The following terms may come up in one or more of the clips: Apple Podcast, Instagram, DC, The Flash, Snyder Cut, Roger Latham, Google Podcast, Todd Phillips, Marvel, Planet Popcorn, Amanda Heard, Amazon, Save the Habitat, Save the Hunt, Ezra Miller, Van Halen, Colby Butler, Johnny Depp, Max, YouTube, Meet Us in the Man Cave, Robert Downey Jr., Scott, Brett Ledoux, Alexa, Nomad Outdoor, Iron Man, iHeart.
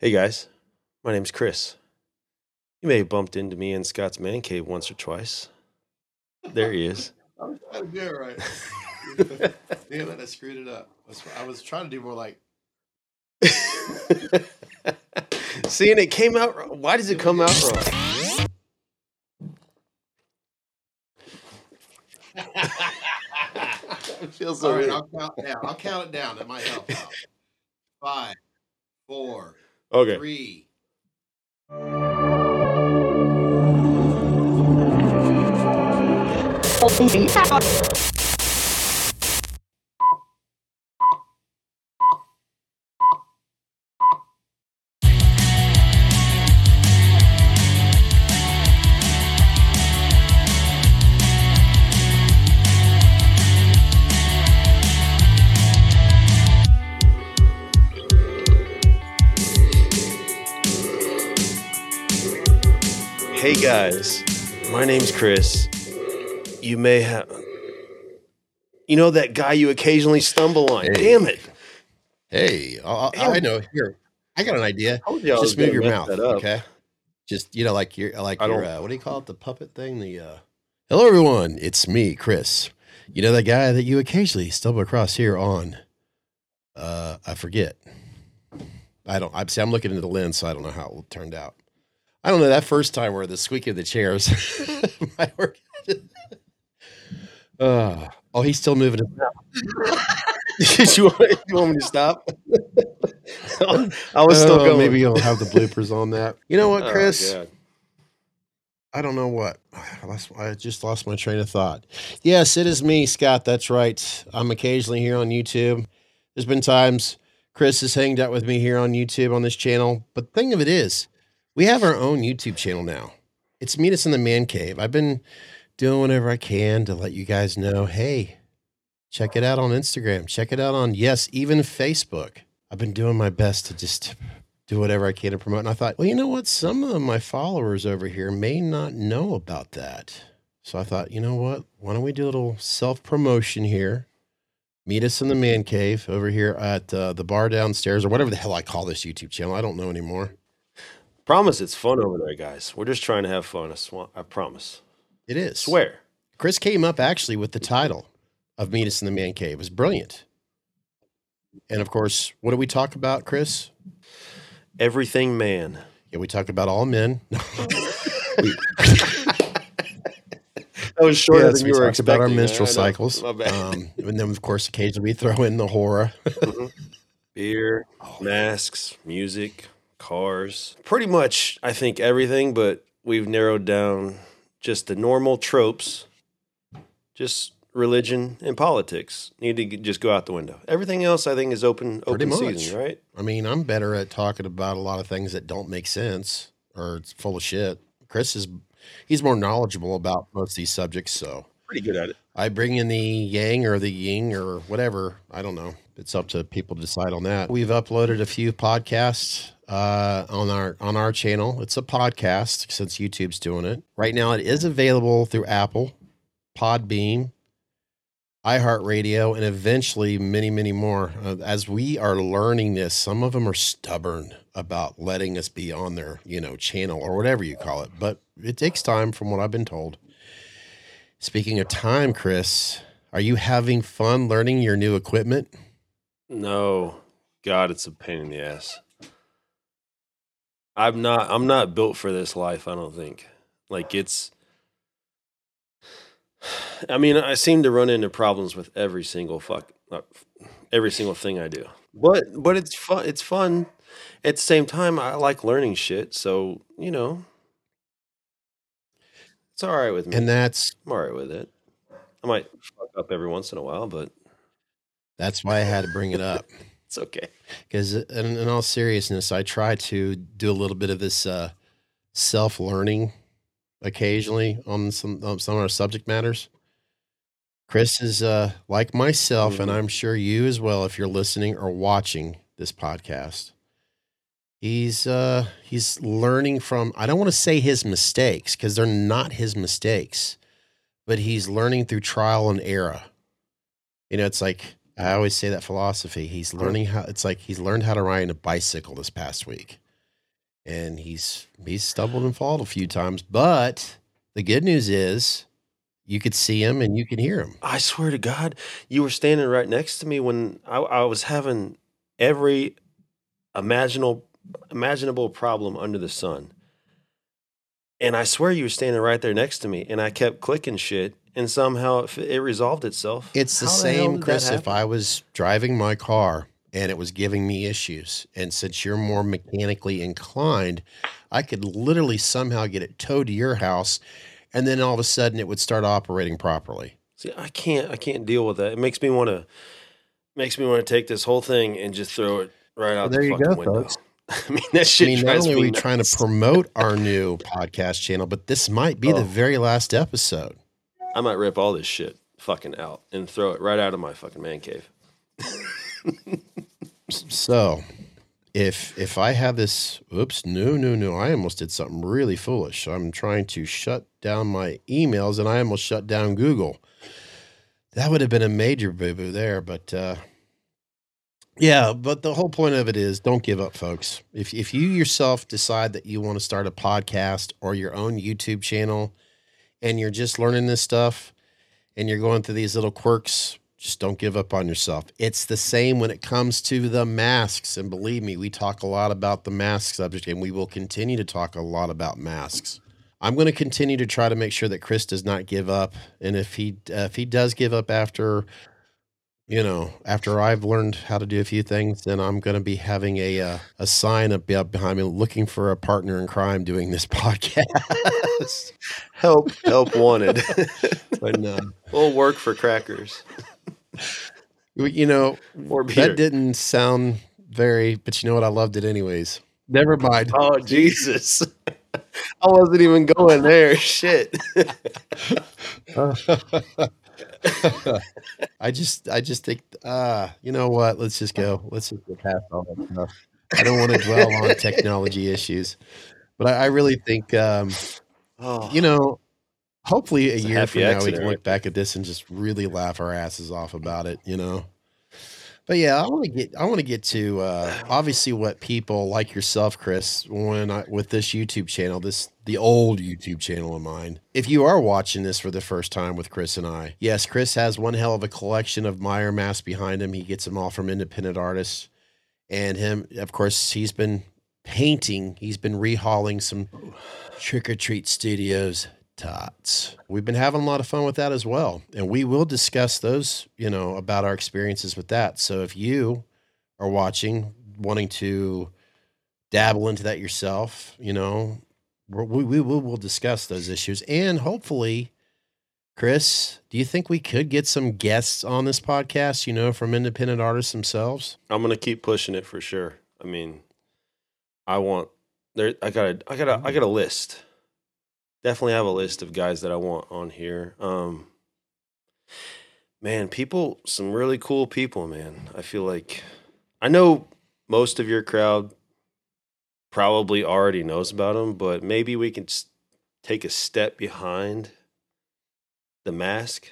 Hey guys, my name's Chris. You may have bumped into me in Scott's Man Cave once or twice. There he is. I'm trying to do it right. Damn it, I screwed it up. I was trying to do more like... See, and it came out wrong. Why does it come out wrong? It feels so weird. Right, I'll count it down. That might help out. 5, 4... Okay. 3. Hey guys, my name's Chris. You may have... You know that guy you occasionally stumble on. Hey. Damn it. Hey, I know. Here, I got an idea. Just move your mouth, okay? Just, you know, like your what do you call it? The puppet thing? Hello everyone, it's me, Chris. You know that guy that you occasionally stumble across here on... I forget. I'm looking into the lens, so I don't know how it turned out. I don't know, that first time where the squeak of the chairs might work. Oh, he's still moving his mouth. Did you want me to stop? I was still going. Maybe you'll have the bloopers on that. You know what, Chris? Oh, I don't know what. I just lost my train of thought. Yes, it is me, Scott. That's right. I'm occasionally here on YouTube. There's been times Chris has hanged out with me here on YouTube on this channel. But the thing of it is, we have our own YouTube channel now. It's Meet Us in the Man Cave. I've been doing whatever I can to let you guys know, hey, check it out on Instagram. Check it out on, yes, even Facebook. I've been doing my best to just do whatever I can to promote. And I thought, well, you know what? Some of my followers over here may not know about that. So I thought, you know what? Why don't we do a little self-promotion here? Meet Us in the Man Cave over here at the bar downstairs, or whatever the hell I call this YouTube channel. I don't know anymore. Promise it's fun over there, guys. We're just trying to have fun. I promise. It is. Swear. Chris came up actually with the title of Meet Us in the Man Cave. It was brilliant. And of course, what do we talk about, Chris? Everything man. Yeah, we talk about all men. That was shorter than you were expecting. About our menstrual cycles. And then, of course, occasionally we throw in the horror. Beer, masks, music. Cars, pretty much, I think everything, but we've narrowed down just the normal tropes, just religion and politics need to just go out the window. Everything else, I think, is open season, right? I mean, I'm better at talking about a lot of things that don't make sense or it's full of shit. Chris he's more knowledgeable about most of these subjects, so pretty good at it. I bring in the yang or the yin or whatever. I don't know. It's up to people to decide on that. We've uploaded a few podcasts on our channel. It's a podcast since YouTube's doing it right now. It is available through Apple, Podbeam, iHeartRadio, and eventually many, many more. As we are learning this, some of them are stubborn about letting us be on their, channel or whatever you call it. But it takes time, from what I've been told. Speaking of time, Chris, are you having fun learning your new equipment? No, God, it's a pain in the ass. I'm not built for this life, I don't think. I seem to run into problems with every single thing I do. But it's fun. It's fun. At the same time, I like learning shit, so, it's all right with me. And I'm all right with it. I might fuck up every once in a while, but that's why I had to bring it up. It's okay. Because in all seriousness, I try to do a little bit of this self-learning occasionally on some of our subject matters. Chris is like myself, and I'm sure you as well, if you're listening or watching this podcast. He's learning from, I don't want to say his mistakes, because they're not his mistakes, but he's learning through trial and error. It's like... I always say that philosophy. He's learned how to ride a bicycle this past week. and he's stumbled and fallen a few times. But the good news is you could see him and you could hear him. I swear to God, you were standing right next to me when I was having every imaginable problem under the sun. And I swear you were standing right there next to me, and I kept clicking shit, and somehow it resolved itself. It's the same, Chris, if I was driving my car and it was giving me issues. And since you're more mechanically inclined, I could literally somehow get it towed to your house, and then all of a sudden it would start operating properly. See, I can't deal with that. It makes me want to take this whole thing and just throw it right out the fucking window. Folks. I mean, that shit. I mean, not only are we trying to promote our new podcast channel, but this might be the very last episode. I might rip all this shit fucking out and throw it right out of my fucking man cave. So, if I have this, oops, no, I almost did something really foolish. I'm trying to shut down my emails, and I almost shut down Google. That would have been a major boo-boo there, but. Yeah, but the whole point of it is don't give up, folks. If you yourself decide that you want to start a podcast or your own YouTube channel and you're just learning this stuff and you're going through these little quirks, just don't give up on yourself. It's the same when it comes to the masks. And believe me, we talk a lot about the mask subject, and we will continue to talk a lot about masks. I'm going to continue to try to make sure that Chris does not give up. And if he does give up after... You know, after I've learned how to do a few things, then I'm going to be having a sign up behind me looking for a partner in crime doing this podcast. help wanted. But no, we'll work for crackers. You know, that didn't sound very, but you know what? I loved it anyways. Never mind. Oh, Jesus. I wasn't even going there. Shit. I just think, you know what? Let's just go. Let's just get past all that stuff. I don't want to dwell on technology issues, but I really think, you know, hopefully a year from now we can look back at this and just really laugh our asses off about it, you know. But yeah, I want to get to obviously what people like yourself, Chris, with this YouTube channel, the old YouTube channel of mine. If you are watching this for the first time with Chris and I, yes, Chris has one hell of a collection of Meyer masks behind him. He gets them all from independent artists, and him, of course, he's been painting. He's been rehauling some Trick or Treat Studios tots. We've been having a lot of fun with that as well, and we will discuss those, you know, about our experiences with that. So if you are watching, wanting to dabble into that yourself, you know, we will discuss those issues. And hopefully, Chris, do you think we could get some guests on this podcast, you know, from independent artists themselves? I'm going to keep pushing it for sure. I mean, I got a list. Definitely have a list of guys that I want on here. Man, people, some really cool people, man. I feel like I know most of your crowd probably already knows about them, but maybe we can take a step behind the mask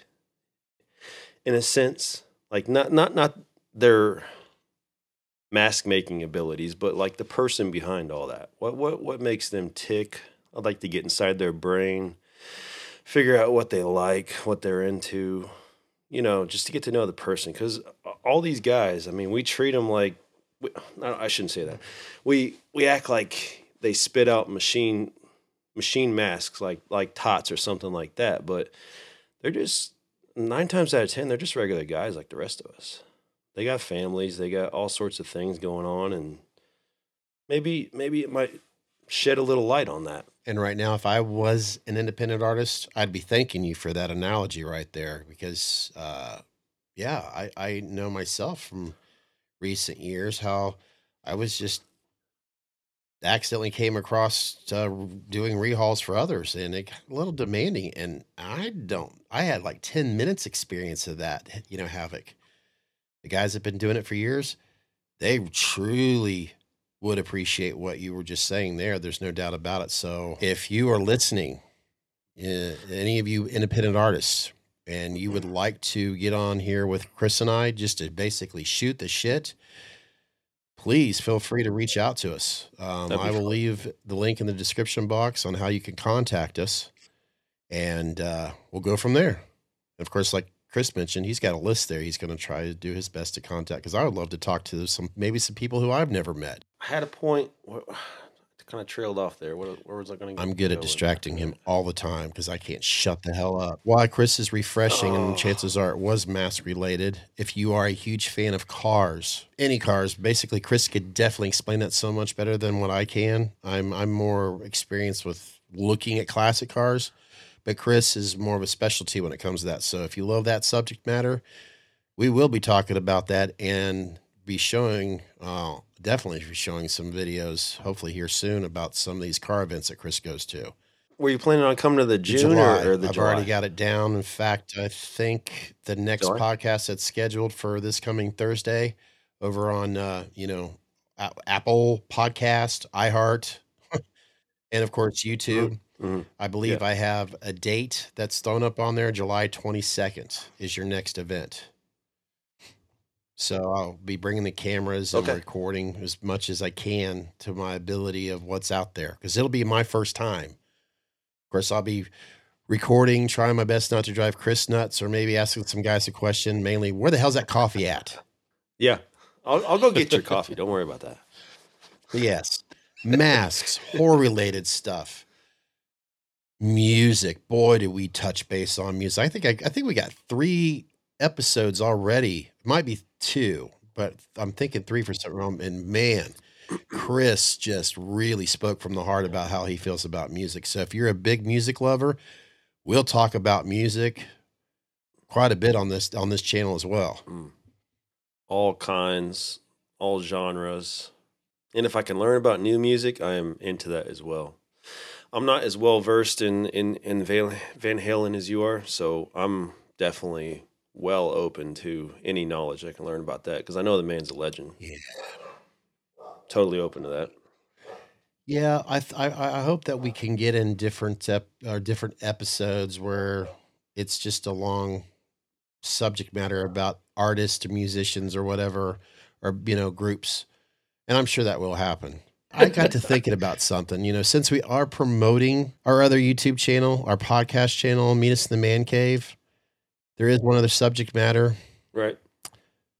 in a sense. Like not their mask making abilities, but like the person behind all that. What makes them tick? I'd like to get inside their brain, figure out what they like, what they're into, you know, just to get to know the person. Because all these guys, I mean, we treat them like, I shouldn't say that. We act like they spit out machine masks like tots or something like that. But they're just 9 times out of 10, they're just regular guys like the rest of us. They got families, they got all sorts of things going on, and maybe it might shed a little light on that. And right now, if I was an independent artist, I'd be thanking you for that analogy right there, because, I know myself from recent years how I was just accidentally came across doing rehauls for others, and it got a little demanding. And I had like 10 minutes experience of that, you know, Havoc. The guys have been doing it for years. They truly would appreciate what you were just saying there. There's no doubt about it. So if you are listening, any of you independent artists, and you would like to get on here with Chris and I just to basically shoot the shit, please feel free to reach out to us. I will leave the link in the description box on how you can contact us, and we'll go from there. And of course, like Chris mentioned, he's got a list there. He's going to try to do his best to contact, because I would love to talk to some people who I've never met. I had a point. Kind of trailed off there. Where was I going to go? I'm good at distracting him all the time because I can't shut the hell up. While Chris is refreshing, and chances are it was mask related. If you are a huge fan of cars, any cars, basically Chris could definitely explain that so much better than what I can. I'm more experienced with looking at classic cars, but Chris is more of a specialty when it comes to that. So if you love that subject matter, we will be talking about that and be showing, definitely be showing some videos, hopefully here soon, about some of these car events that Chris goes to. Were you planning on coming to the June July, or the I've July? Already got it down. In fact, I think the next podcast that's scheduled for this coming Thursday over on, Apple Podcast, iHeart, and of course, YouTube. Mm-hmm. I believe I have a date that's thrown up on there. July 22nd is your next event. So I'll be bringing the cameras and recording as much as I can to my ability of what's out there, because it'll be my first time. Of course, I'll be recording, trying my best not to drive Chris nuts, or maybe asking some guys a question, mainly, where the hell's that coffee at? Yeah, I'll go get your coffee. Don't worry about that. Yes. Masks, horror-related stuff. Music. Boy, do we touch base on music. I think we got 3 episodes already. Might be 2, but I'm thinking 3 for something wrong. And man, Chris just really spoke from the heart about how he feels about music. So if you're a big music lover, we'll talk about music quite a bit on this channel as well. All kinds, all genres. And if I can learn about new music, I am into that as well. I'm not as well versed in Van Halen as you are, so I'm definitely well open to any knowledge I can learn about that, because I know the man's a legend. Yeah, totally open to that. Yeah, I hope that we can get in different episodes where it's just a long subject matter about artists or musicians or whatever, or groups, and I'm sure that will happen. I got to thinking about something, since we are promoting our other YouTube channel, our podcast channel, Meet Us in the Man Cave. There is one other subject matter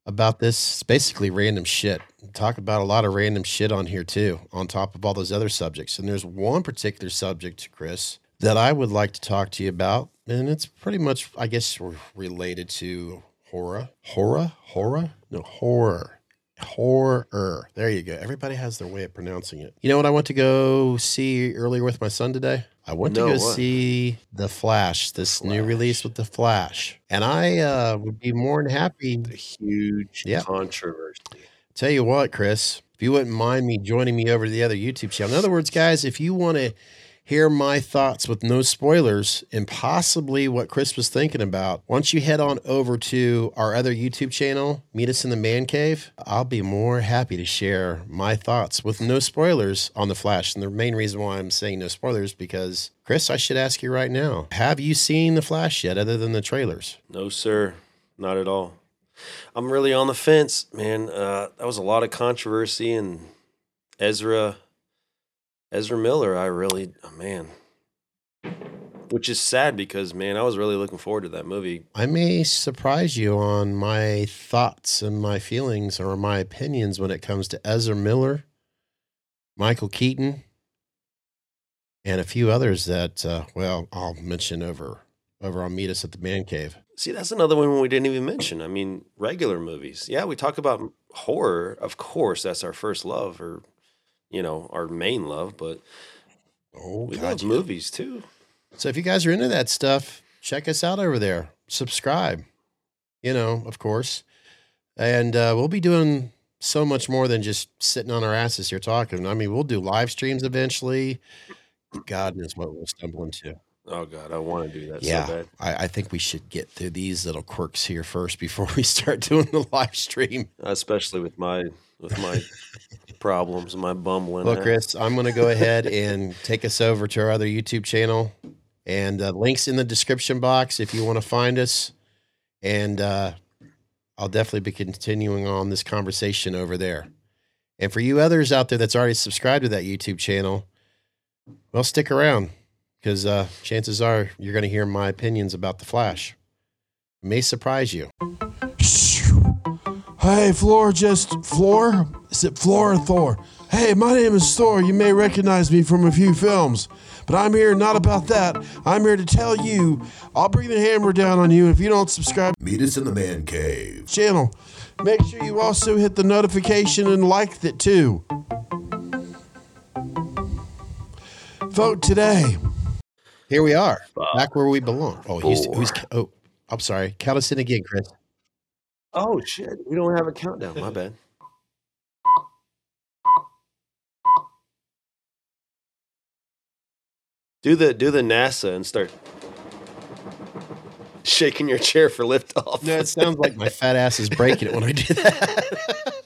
about this. It's basically random shit. We talk about a lot of random shit on here too, on top of all those other subjects. And there's one particular subject, Chris, that I would like to talk to you about. And it's pretty much, I guess, related to horror. Horror. There you go. Everybody has their way of pronouncing it. You know what I went to go see earlier with my son today? I went to go see The Flash, new release with The Flash. And I would be more than happy. The huge controversy. Tell you what, Chris, if you wouldn't mind me joining me over to the other YouTube channel. In other words, guys, if you want to hear my thoughts with no spoilers and possibly what Chris was thinking about, once you head on over to our other YouTube channel, Meet Us in the Man Cave, I'll be more happy to share my thoughts with no spoilers on The Flash. And the main reason why I'm saying no spoilers, because Chris, I should ask you right now, have you seen The Flash yet, other than the trailers? No, sir. Not at all. I'm really on the fence, man. That was a lot of controversy, and Ezra Miller, which is sad because, man, I was really looking forward to that movie. I may surprise you on my thoughts and my feelings or my opinions when it comes to Ezra Miller, Michael Keaton, and a few others that, I'll mention over on Meet Us at the Man Cave. See, that's another one we didn't even mention. I mean, regular movies. Yeah, we talk about horror. Of course, that's our first love, or our main love, but we love movies too. So if you guys are into that stuff, check us out over there. Subscribe, of course. And we'll be doing so much more than just sitting on our asses here talking. I mean, we'll do live streams eventually. God knows what we'll stumble into. Oh, God, I want to do that so bad. I think we should get through these little quirks here first before we start doing the live stream. Especially with my problems and my bumbling. Look, Chris, I'm going to go ahead and take us over to our other YouTube channel. And links in the description box if you want to find us. And I'll definitely be continuing on this conversation over there. And for you others out there that's already subscribed to that YouTube channel, well, stick around, because chances are you're going to hear my opinions about The Flash. It may surprise you. Hey, Floor? Is it Floor or Thor? Hey, my name is Thor. You may recognize me from a few films, but I'm here not about that. I'm here to tell you, I'll bring the hammer down on you if you don't subscribe. Meet Us in the Man Cave channel. Make sure you also hit the notification and like it too. Vote today. Here we are, back where we belong. Oh, I'm sorry. Count us in again, Chris. Oh, shit. We don't have a countdown. My bad. Do the NASA and start shaking your chair for liftoff. No, it sounds like my fat ass is breaking it when I do that.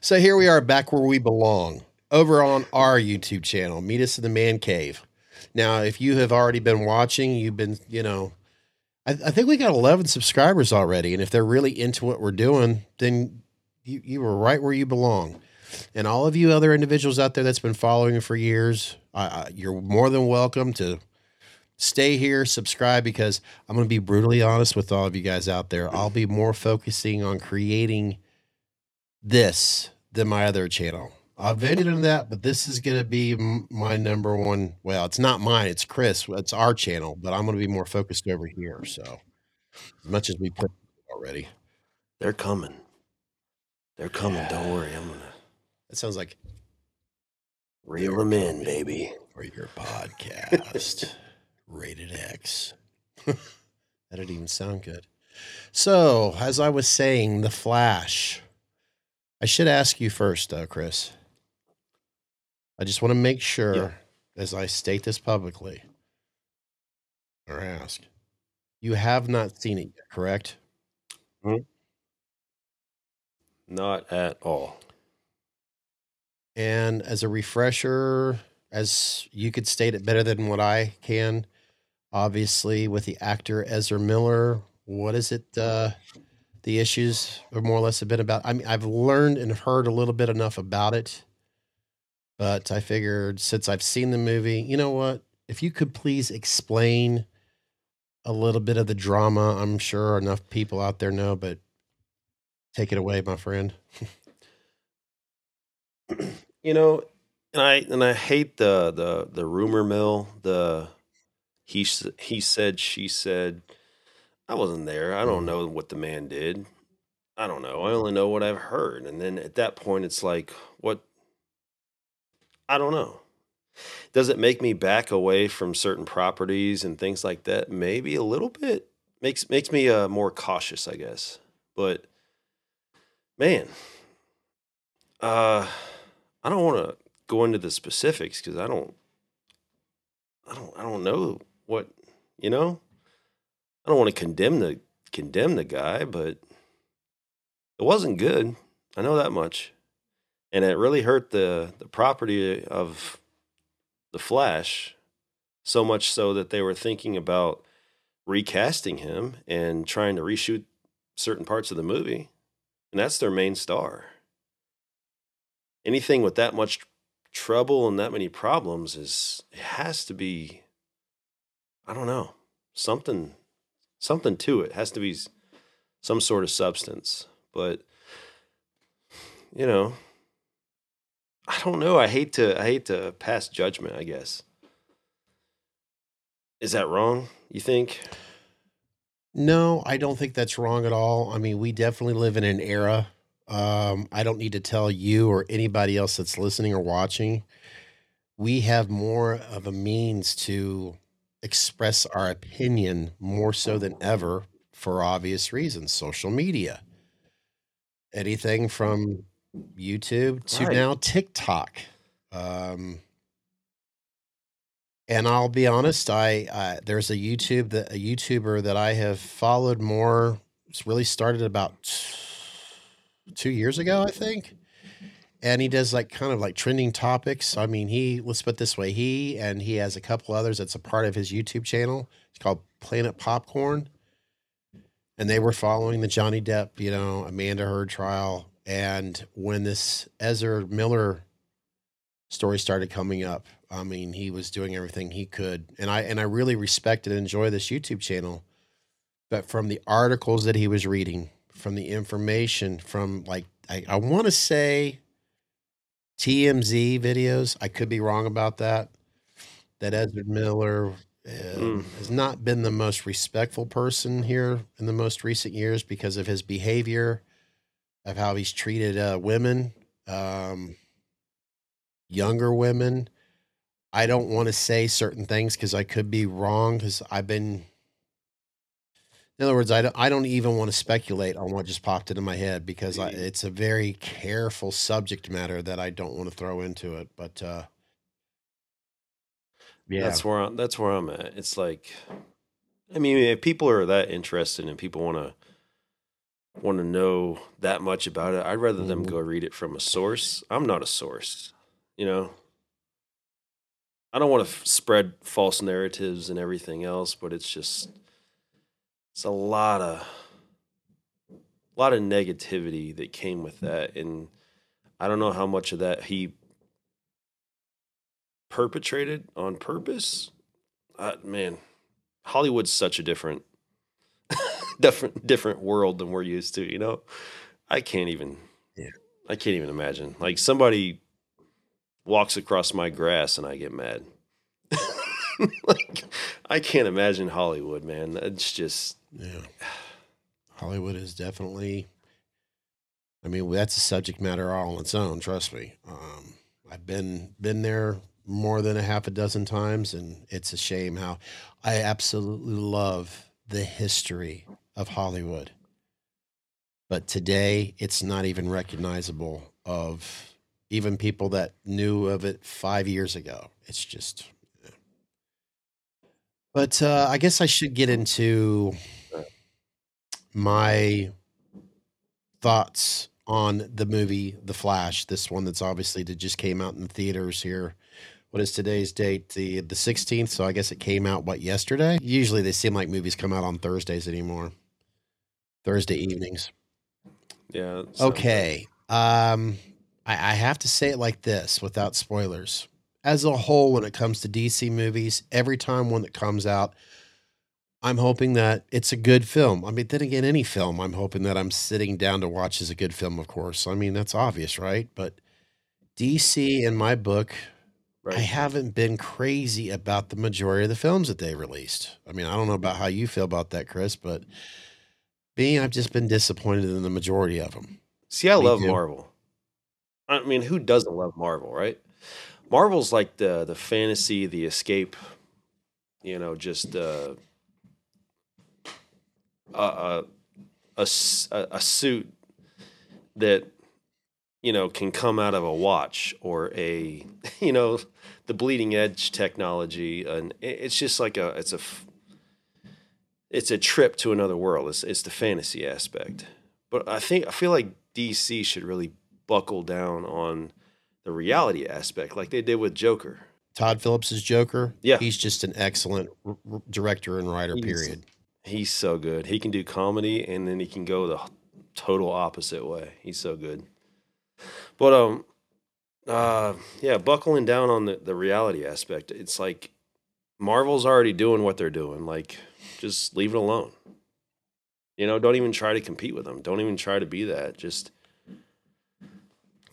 So here we are, back where we belong, over on our YouTube channel, Meet Us in the Man Cave. Now, if you have already been watching, you've been, I think we got 11 subscribers already. And if they're really into what we're doing, then you were right where you belong. And all of you other individuals out there that's been following for years, you're more than welcome to stay here, subscribe, because I'm going to be brutally honest with all of you guys out there. I'll be more focusing on creating this than my other channel. I've ventured into that, but this is going to be my number one. Well, it's not mine. It's Chris. It's our channel, but I'm going to be more focused over here. So as much as we put already, they're coming. They're coming. Yeah. Don't worry. That sounds like reel them in, baby. For your podcast. Rated X. That didn't even sound good. So as I was saying, The Flash, I should ask you first, though, Chris. I just want to make sure, as I state this publicly, or ask, you have not seen it yet, correct? Not at all. And as a refresher, as you could state it better than what I can, obviously, with the actor Ezra Miller, what is it, the issues are more or less have been about? I mean, I've learned and heard a little bit enough about it, but I figured since I've seen the movie, you know what, if you could please explain a little bit of the drama, I'm sure enough people out there know, but take it away, my friend. And I hate the rumor mill, he said, she said. I wasn't there. I don't know what the man did. I don't know. I only know what I've heard. And then at that point, it's like, what? I don't know. Does it make me back away from certain properties and things like that? Maybe a little bit. Makes me more cautious, I guess. But man, I don't want to go into the specifics because I don't know what, I don't want to condemn the guy, but it wasn't good. I know that much. And it really hurt the property of The Flash, so much so that they were thinking about recasting him and trying to reshoot certain parts of the movie. And that's their main star. Anything with that much trouble and that many problems it has to be, I don't know, something to it. It has to be some sort of substance. But I don't know. I hate to pass judgment, I guess. Is that wrong, you think? No, I don't think that's wrong at all. I mean, we definitely live in an era. I don't need to tell you or anybody else that's listening or watching, we have more of a means to express our opinion more so than ever for obvious reasons. Social media, anything from YouTube to now TikTok. And I'll be honest, there's a YouTuber that I have followed more. It's really started about 2 years ago, I think. And he does kind of trending topics. I mean, let's put it this way. He has a couple others. That's a part of his YouTube channel. It's called Planet Popcorn. And they were following the Johnny Depp, Amanda Heard trial. And when this Ezra Miller story started coming up, I mean, he was doing everything he could. And I really respect and enjoy this YouTube channel. But from the articles that he was reading, from the information, from like, I want to say TMZ videos. I could be wrong about that. That Ezra Miller has not been the most respectful person here in the most recent years because of his behavior, of how he's treated women, younger women. I don't want to say certain things because I could be wrong because I've been... In other words, I don't even want to speculate on what just popped into my head because it's a very careful subject matter that I don't want to throw into it. But yeah, that's where I'm at. It's like, I mean, if people are that interested and people want to know that much about it, I'd rather them go read it from a source. I'm not a source, you know. I don't want to spread false narratives and everything else, but it's just. It's a lot of negativity that came with that, and I don't know how much of that he perpetrated on purpose. Man, Hollywood's such a different world than we're used to. You know, I can't even imagine. Like somebody walks across my grass and I get mad. Like, I can't imagine Hollywood, man. It's just... Yeah. Hollywood is definitely... I mean, that's a subject matter all on its own, trust me. I've been there more than a half a dozen times, and it's a shame how... I absolutely love the history of Hollywood. But today, it's not even recognizable of even people that knew of it 5 years ago. It's just... But I guess I should get into my thoughts on the movie The Flash, this one that's obviously just came out in the theaters here. What is today's date? The 16th. So I guess it came out, yesterday? Usually they seem like movies come out on Thursdays anymore. Thursday evenings. Yeah. Okay. I have to say it like this without spoilers. As a whole, when it comes to DC movies, every time one that comes out, I'm hoping that it's a good film. I mean, then again, any film I'm hoping that I'm sitting down to watch is a good film, of course. I mean, that's obvious, right? But DC, in my book, right. I haven't been crazy about the majority of the films that they released. I mean, I don't know about how you feel about that, Chris, but I've just been disappointed in the majority of them. See, I love Marvel. I mean, who doesn't love Marvel, right? Marvel's like the fantasy, the escape, you know, just a suit that, you know, can come out of a watch or a, you know, the bleeding edge technology. And it's just like it's a trip to another world. It's the fantasy aspect. But I feel like DC should really buckle down on the reality aspect, like they did with Joker. Todd Phillips' Joker? Yeah. He's just an excellent director and writer, period. He's so good. He can do comedy, and then he can go the total opposite way. He's so good. But, yeah, buckling down on the reality aspect, it's like Marvel's already doing what they're doing. Like, just leave it alone. You know, don't even try to compete with them. Don't even try to be that. Just...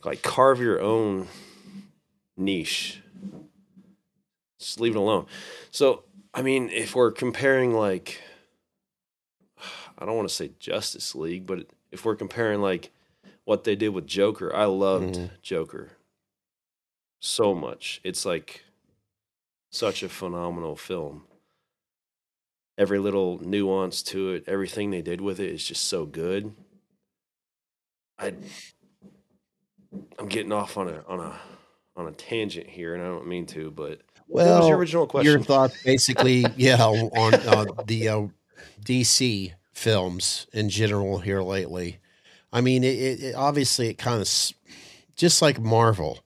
like carve your own niche. Just leave it alone. So, I mean, if we're comparing like, I don't want to say Justice League, but if we're comparing like what they did with Joker, I loved Joker so much. It's like such a phenomenal film. Every little nuance to it, everything they did with it is just so good. I'm getting off on a tangent here, and I don't mean to, but what was your original question? Your thoughts, basically, on the DC films in general here lately. I mean, it obviously it kind of just like Marvel,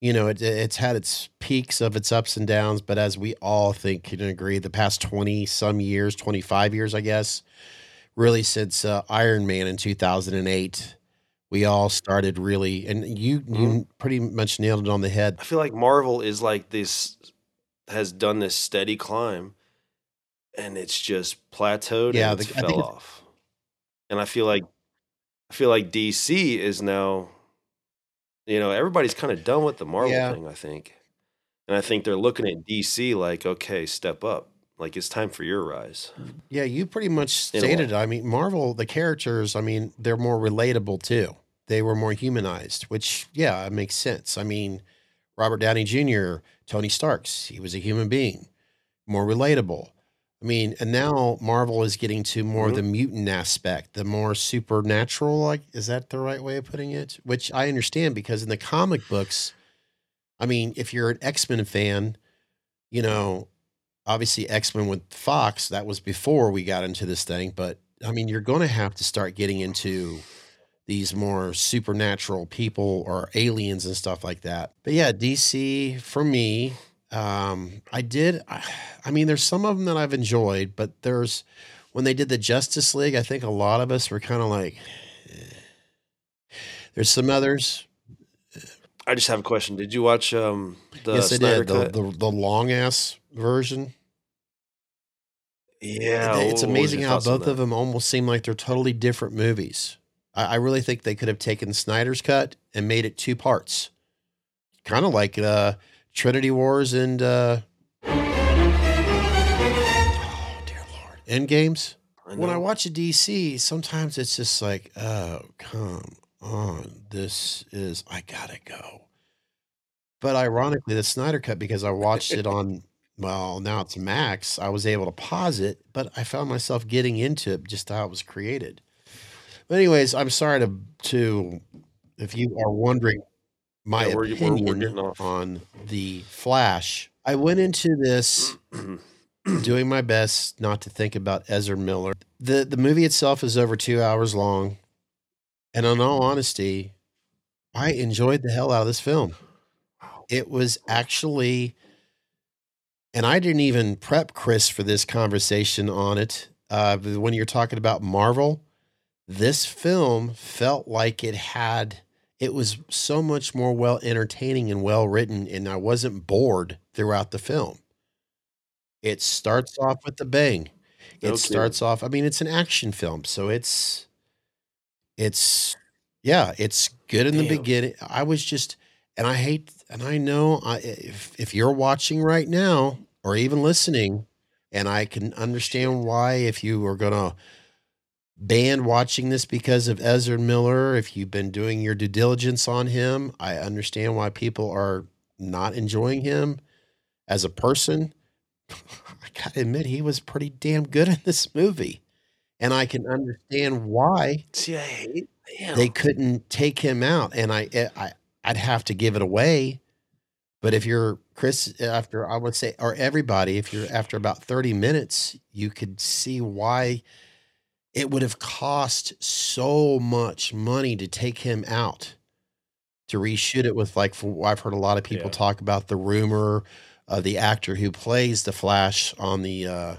you know, it's had its peaks of its ups and downs, but as we all can agree, the past 25 years, I guess, really since Iron Man in 2008. we all started really, and you pretty much nailed it on the head. I feel like Marvel is like this, has done this steady climb, and it's just plateaued and it's fell off. And I feel like DC is now, you know, everybody's kind of done with the Marvel thing, I think. And I think they're looking at DC like, okay, step up. Like, it's time for your rise. Yeah, you pretty much stated it. I mean, Marvel, the characters, I mean, they're more relatable, too. They were more humanized, which, yeah, it makes sense. I mean, Robert Downey Jr., Tony Stark's, he was a human being, more relatable. I mean, and now Marvel is getting to more of the mutant aspect, the more supernatural, like, is that the right way of putting it? Which I understand, because in the comic books, I mean, if you're an X-Men fan, you know, obviously, X-Men with Fox, that was before we got into this thing. But, I mean, you're going to have to start getting into these more supernatural people or aliens and stuff like that. But, yeah, DC, for me, there's some of them that I've enjoyed. But there's, when they did the Justice League, I think a lot of us were kind of like, eh. There's some others. I just have a question. Did you watch the Snyder Cut? The long-ass version? Yeah, it's amazing how both of them almost seem like they're totally different movies. I really think they could have taken Snyder's Cut and made it two parts, kind of like Trinity Wars and oh dear Lord, Endgames. When I watch a DC, sometimes it's just like, oh come on, this is, I gotta go. But ironically, the Snyder Cut, because I watched it on. Well, now it's Max. I was able to pause it, but I found myself getting into it, just how it was created. But anyways, I'm sorry to if you are wondering my opinion on The Flash. I went into this doing my best not to think about Ezra Miller. The movie itself is over 2 hours long. And in all honesty, I enjoyed the hell out of this film. It was actually... And I didn't even prep Chris for this conversation on it. When you're talking about Marvel, this film felt like it was so much more well entertaining and well written. And I wasn't bored throughout the film. It starts off with a bang. It's an action film. So it's good in the beginning. I was just, and I know if you're watching right now or even listening, and I can understand why, if you are going to ban watching this because of Ezra Miller, if you've been doing your due diligence on him, I understand why people are not enjoying him as a person. I got to admit, he was pretty damn good in this movie. And I can understand why they couldn't take him out. And I'd have to give it away. But if you're Chris, after, I would say, or everybody, if you're after about 30 minutes, you could see why it would have cost so much money to take him out, to reshoot it with, like, I've heard a lot of people talk about the rumor of the actor who plays the Flash on the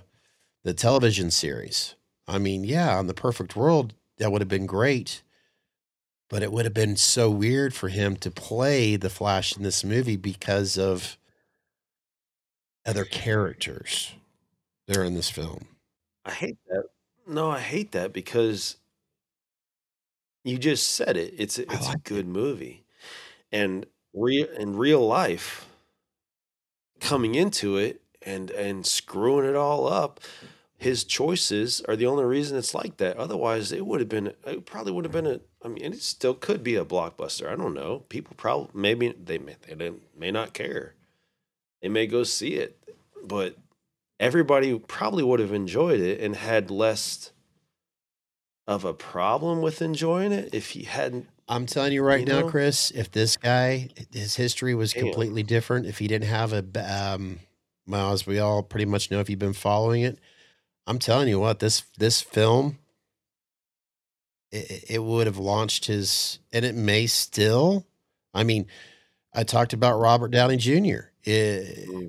television series. I mean, on The Perfect World, that would have been great. But it would have been so weird for him to play the Flash in this movie because of other characters that are in this film. I hate that. No, I hate that, because you just said it. It's a good movie. And in real life, coming into it and screwing it all up, his choices are the only reason it's like that. Otherwise, it probably would have been it still could be a blockbuster. I don't know. People probably, maybe they may not care. They may go see it, but everybody probably would have enjoyed it and had less of a problem with enjoying it if he hadn't. I'm telling you right now, Chris, if this guy, his history was completely different, if he didn't have a, as we all pretty much know, if you've been following it, I'm telling you what, this film, it would have launched his, and it may still. I mean, I talked about Robert Downey Jr.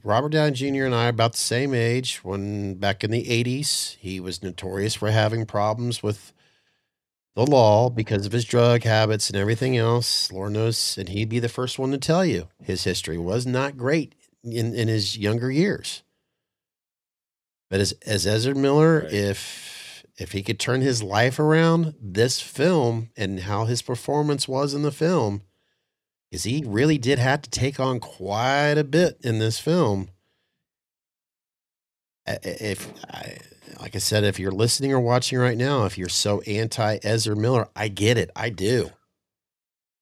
Robert Downey Jr. and I are about the same age. When back in the 80s, he was notorious for having problems with the law because of his drug habits and everything else. Lord knows, and he'd be the first one to tell you his history was not great in his younger years. But as Ezra Miller, right. if he could turn his life around, this film and how his performance was in the film, because he really did have to take on quite a bit in this film. Like I said, if you're listening or watching right now, if you're so anti-Ezra Miller, I get it. I do.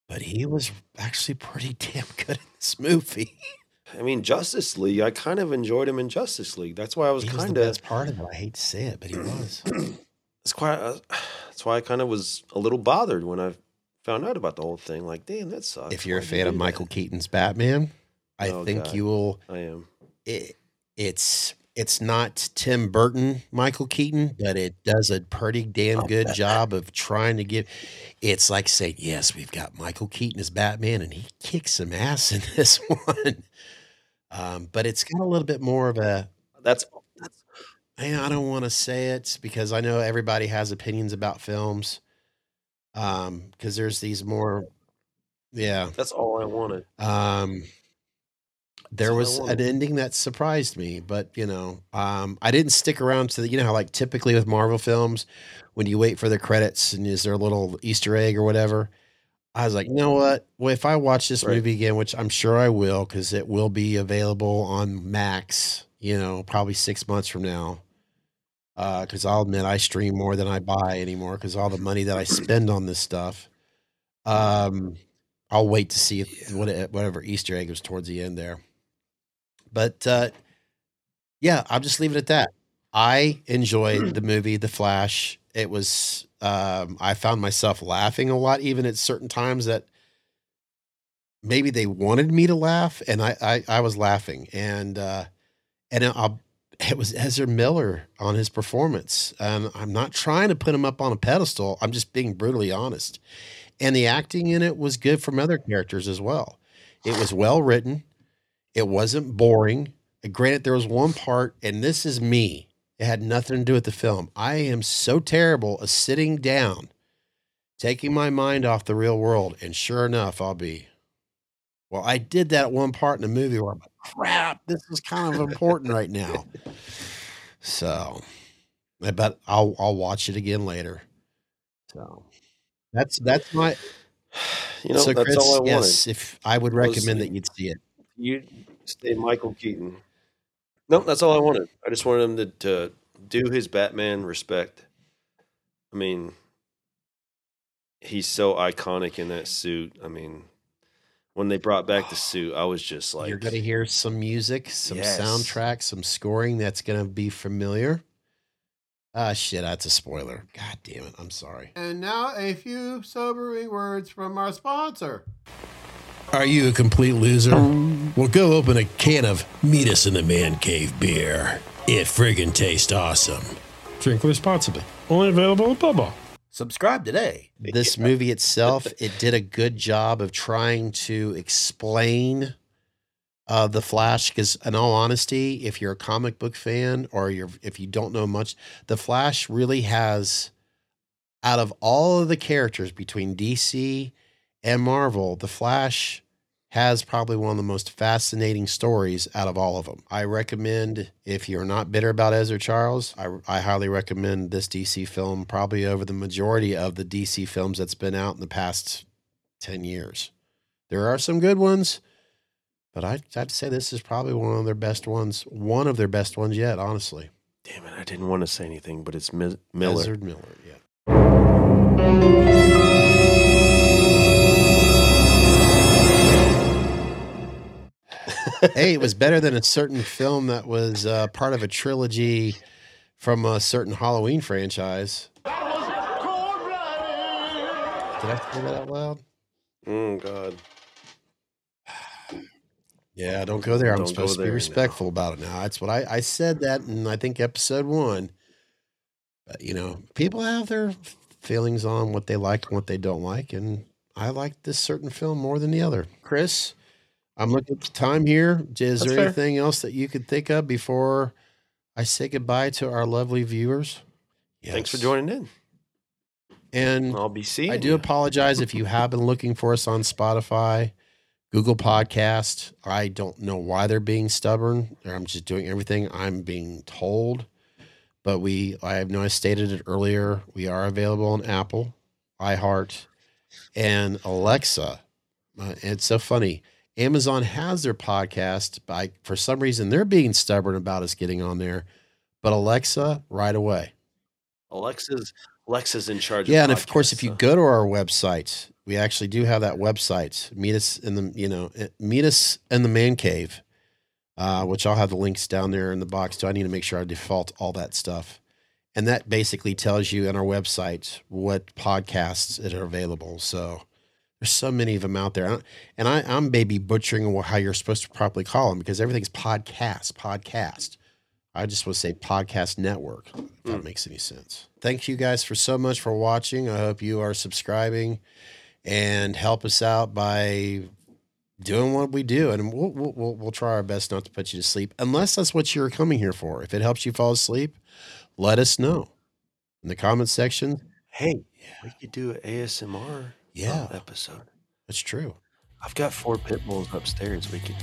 But he was actually pretty damn good in this movie. I mean, Justice League, I kind of enjoyed him in Justice League. That's why I was kind of... the best part of it. I hate to say it, but he was. That's why I kind of was a little bothered when I found out about the whole thing. Like, damn, that sucks. If you're a fan of Michael Keaton's Batman, I think you will... I am. It's not Tim Burton, Michael Keaton, but it does a pretty damn good job of trying to get... It's like saying, yes, we've got Michael Keaton as Batman, and he kicks some ass in this one. But it's got a little bit more of a... I don't want to say it because I know everybody has opinions about films. Because there's these more... Yeah. That's all I wanted. There was an ending that surprised me, but I didn't stick around to the, how like typically with Marvel films, when you wait for the credits and is there a little Easter egg or whatever, I was like, you know what? Well, if I watch this movie again, which I'm sure I will, cause it will be available on Max, probably 6 months from now. Cause I'll admit I stream more than I buy anymore. Cause all the money that I spend on this stuff, I'll wait to see if whatever Easter egg was towards the end there. But, I'll just leave it at that. I enjoyed the movie, The Flash. It was, I found myself laughing a lot, even at certain times that maybe they wanted me to laugh. And I was laughing and it was Ezra Miller on his performance. I'm not trying to put him up on a pedestal. I'm just being brutally honest. And the acting in it was good from other characters as well. It was well written. It wasn't boring. Granted, there was one part, and this is me. It had nothing to do with the film. I am so terrible at sitting down, taking my mind off the real world. And sure enough, I did that at one part in the movie where I'm like, crap, this is kind of important right now. So, but I'll watch it again later. So that's my, so that's Chris, all I wanted. Yes, if I would recommend that you'd see it. You stay Michael Keaton. No, that's all I wanted. I just wanted him to do his Batman respect. I mean, he's so iconic in that suit. I mean, when they brought back the suit, I was just like... You're going to hear some music, some soundtrack, some scoring that's going to be familiar. Ah, shit, that's a spoiler. God damn it, I'm sorry. And now a few sobering words from our sponsor. Are you a complete loser? Well, go open a can of Meet Us in the Man Cave beer. It friggin' tastes awesome. Drink responsibly. Only available at Bubba. Subscribe today. This movie itself, it did a good job of trying to explain The Flash. Because in all honesty, if you're a comic book fan or if you don't know much, The Flash really has, out of all of the characters between DC and Marvel, The Flash has probably one of the most fascinating stories out of all of them. I recommend, if you're not bitter about Ezra Charles, I highly recommend this DC film probably over the majority of the DC films that's been out in the past 10 years. There are some good ones, but I'd say this is probably one of their best ones yet, honestly. Damn it, I didn't want to say anything, but it's Miller. Ezra Miller, yeah. Hey, it was better than a certain film that was part of a trilogy from a certain Halloween franchise. That was cold blooded. Did I say that out loud? Oh, God. Yeah, don't go there. I'm supposed to be respectful about it now. That's what I said that in, I think, episode 1. But, people have their feelings on what they like and what they don't like, and I like this certain film more than the other. Chris? I'm looking at the time here. Is there anything else that you could think of before I say goodbye to our lovely viewers? Yes. Thanks for joining in. And I'll be seeing I do apologize if you have been looking for us on Spotify, Google Podcast. I don't know why they're being stubborn. I'm just doing everything I'm being told. But I know I stated it earlier. We are available on Apple, iHeart, and Alexa. It's so funny. Amazon has their podcast, but for some reason, they're being stubborn about us getting on there. But Alexa, right away. Alexa's in charge. Yeah, of podcasts, and of course, if you go to our website, we actually do have that website. Meet Us in the Man Cave, which I'll have the links down there in the box too. I need to make sure I default all that stuff, and that basically tells you on our website what podcasts that are available. So there's so many of them out there, and I'm maybe butchering how you're supposed to properly call them because everything's podcast. I just want to say podcast network, if that makes any sense. Thank you guys for so much for watching. I hope you are subscribing and help us out by doing what we do. And we'll try our best not to put you to sleep, unless that's what you're coming here for. If it helps you fall asleep, let us know in the comment section. Hey, we could do an ASMR episode. That's true. I've got 4 pit bulls upstairs. I could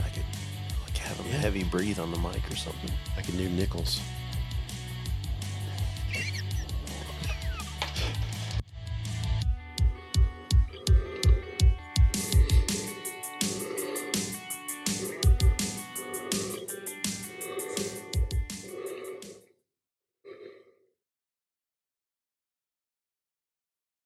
have them heavy breathe on the mic or something. I can do Nichols.